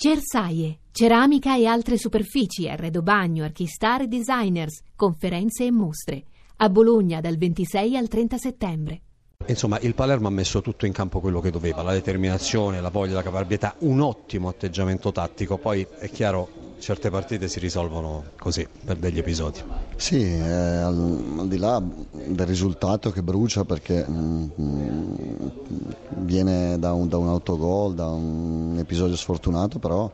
Cersaie, ceramica e altre superfici, arredo bagno, archistar e designers, conferenze e mostre. A Bologna dal 26 al 30 settembre. Insomma, il Palermo ha messo tutto in campo quello che doveva, la determinazione, la voglia, la caparbietà, un ottimo atteggiamento tattico. Poi è chiaro, certe partite si risolvono così, per degli episodi. Sì, al di là del risultato che brucia, perché viene da un autogol, da un episodio sfortunato, però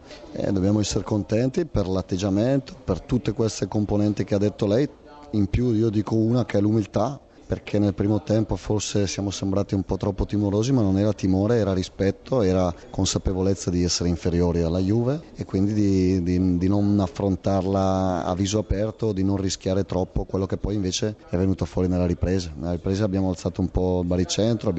dobbiamo essere contenti per l'atteggiamento, per tutte queste componenti che ha detto lei. In più io dico una, che è l'umiltà, perché nel primo tempo forse siamo sembrati un po' troppo timorosi, ma non era timore, era rispetto, era consapevolezza di essere inferiori alla Juve e quindi di non affrontarla a viso aperto, di non rischiare troppo, quello che poi invece è venuto fuori nella ripresa. Nella ripresa abbiamo alzato un po' il baricentro,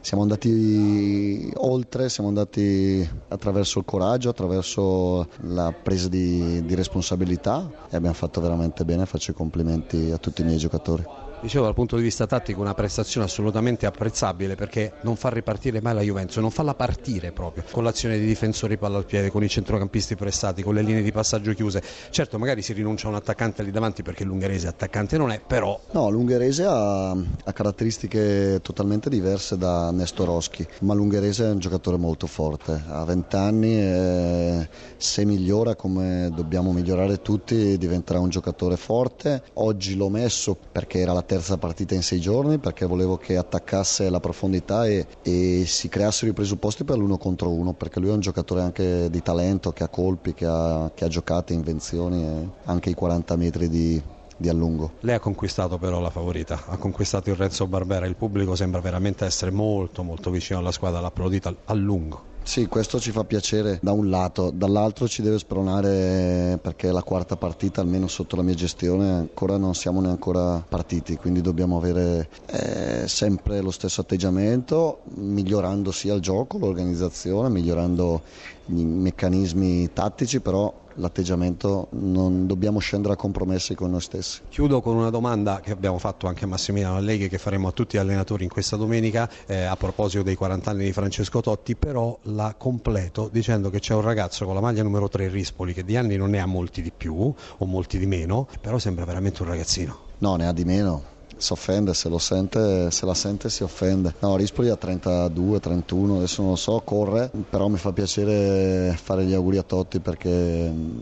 siamo andati oltre, siamo andati attraverso il coraggio, attraverso la presa di responsabilità e abbiamo fatto veramente bene. Faccio i complimenti a tutti i miei giocatori. Dicevo, dal punto di vista tattico una prestazione assolutamente apprezzabile, perché non fa ripartire mai la Juventus, non farla partire proprio, con l'azione dei difensori palla al piede, con i centrocampisti pressati, con le linee di passaggio chiuse. Certo, magari si rinuncia a un attaccante lì davanti, perché l'ungherese attaccante non è, però... No, l'ungherese ha caratteristiche totalmente diverse da Nestorovski, ma l'ungherese è un giocatore molto forte, ha 20 anni e se migliora come dobbiamo migliorare tutti diventerà un giocatore forte. Oggi l'ho messo perché era la terza partita in 6 giorni, perché volevo che attaccasse la profondità e si creassero i presupposti per l'1 contro 1, perché lui è un giocatore anche di talento, che ha colpi, che ha giocate, invenzioni e anche i 40 metri di allungo. Lei ha conquistato però la favorita, ha conquistato il Renzo Barbera, il pubblico sembra veramente essere molto molto vicino alla squadra, l'ha applaudita a lungo. Sì, questo ci fa piacere da un lato, dall'altro ci deve spronare, perché la quarta partita, almeno sotto la mia gestione, ancora non siamo neanche partiti, quindi dobbiamo avere sempre lo stesso atteggiamento, migliorando sia il gioco, l'organizzazione, migliorando i meccanismi tattici, però l'atteggiamento non dobbiamo scendere a compromessi con noi stessi. Chiudo con una domanda che abbiamo fatto anche a Massimiliano Allegri, che faremo a tutti gli allenatori in questa domenica, a proposito dei 40 anni di Francesco Totti, però la completo dicendo che c'è un ragazzo con la maglia numero 3, Rispoli, che di anni non ne ha molti di più o molti di meno, però sembra veramente un ragazzino. No, ne ha di meno. Si offende, se la sente si offende. No, Rispoli ha 32, 31, adesso non lo so, corre, però mi fa piacere fare gli auguri a Totti, perché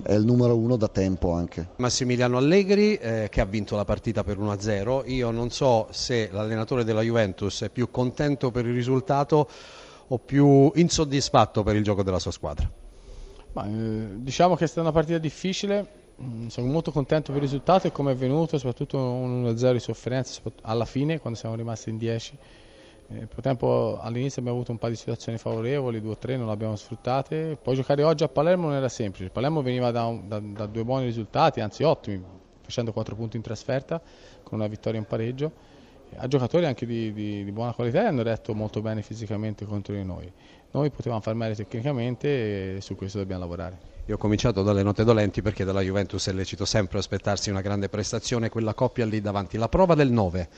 è il numero 1 da tempo anche. Massimiliano Allegri che ha vinto la partita per 1-0, io non so se l'allenatore della Juventus è più contento per il risultato o più insoddisfatto per il gioco della sua squadra. Diciamo che è stata una partita difficile. Sono molto contento per il risultato e come è venuto, soprattutto un 1-0 di sofferenza alla fine, quando siamo rimasti in 10. Per tempo all'inizio abbiamo avuto un paio di situazioni favorevoli, 2 o 3, non le abbiamo sfruttate. Poi giocare oggi a Palermo non era semplice. Il Palermo veniva da 2 buoni risultati, anzi ottimi, facendo 4 punti in trasferta, con una vittoria e un pareggio. A giocatori anche di buona qualità, hanno retto molto bene fisicamente contro di noi. Noi potevamo far meglio tecnicamente e su questo dobbiamo lavorare. Io ho cominciato dalle note dolenti, perché dalla Juventus è lecito sempre aspettarsi una grande prestazione, quella coppia lì davanti. La prova del 9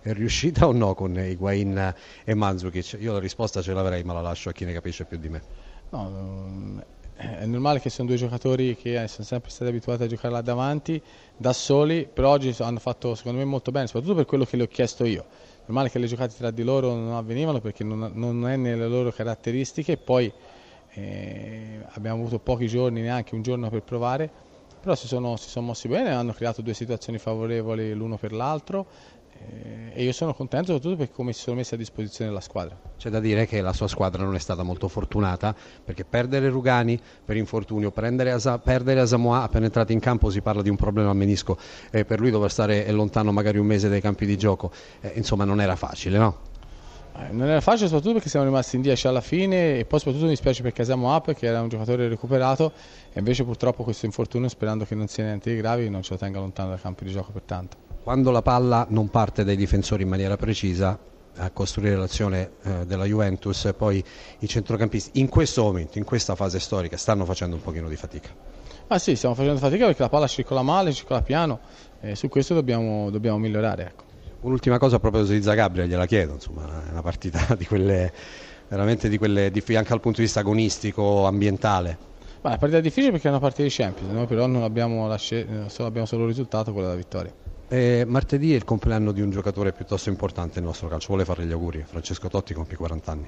è riuscita o no con Higuain e Mandzukic? Io la risposta ce l'avrei, ma la lascio a chi ne capisce più di me. No, è normale che sono 2 giocatori che sono sempre stati abituati a giocare là davanti, da soli, però oggi hanno fatto secondo me molto bene, soprattutto per quello che le ho chiesto io. È normale che le giocate tra di loro non avvenivano, perché non è nelle loro caratteristiche, poi... abbiamo avuto pochi giorni, neanche un giorno per provare, però si sono mossi bene, hanno creato 2 situazioni favorevoli l'uno per l'altro e io sono contento soprattutto per come si sono messi a disposizione la squadra. C'è da dire che la sua squadra non è stata molto fortunata, perché perdere Rugani per infortunio, perdere Asamoah appena entrato in campo, si parla di un problema al menisco, per lui dover stare lontano magari un mese dai campi di gioco, insomma non era facile, no? Non era facile, soprattutto perché siamo rimasti in 10 alla fine, e poi soprattutto mi dispiace perché Asamoah, che era un giocatore recuperato, e invece purtroppo questo infortunio, sperando che non sia niente di gravi, non ce lo tenga lontano dal campo di gioco per tanto. Quando la palla non parte dai difensori in maniera precisa a costruire l'azione della Juventus, poi i centrocampisti in questo momento, in questa fase storica, stanno facendo un pochino di fatica. Ma sì, stiamo facendo fatica perché la palla circola male, circola piano, e su questo dobbiamo migliorare, ecco. Un'ultima cosa a proposito di Zagabria, gliela chiedo, insomma, è una partita di quelle, veramente di quelle, anche dal punto di vista agonistico, ambientale. Ma è partita difficile perché è una partita di Champions, noi però non abbiamo, abbiamo solo il risultato, quello della vittoria. Martedì è il compleanno di un giocatore piuttosto importante nel nostro calcio, vuole fare gli auguri. Francesco Totti compie 40 anni.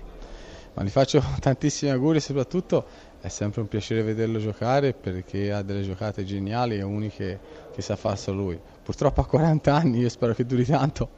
Ma gli faccio tantissimi auguri, soprattutto è sempre un piacere vederlo giocare perché ha delle giocate geniali e uniche che sa fare solo lui. Purtroppo a 40 anni, io spero che duri tanto,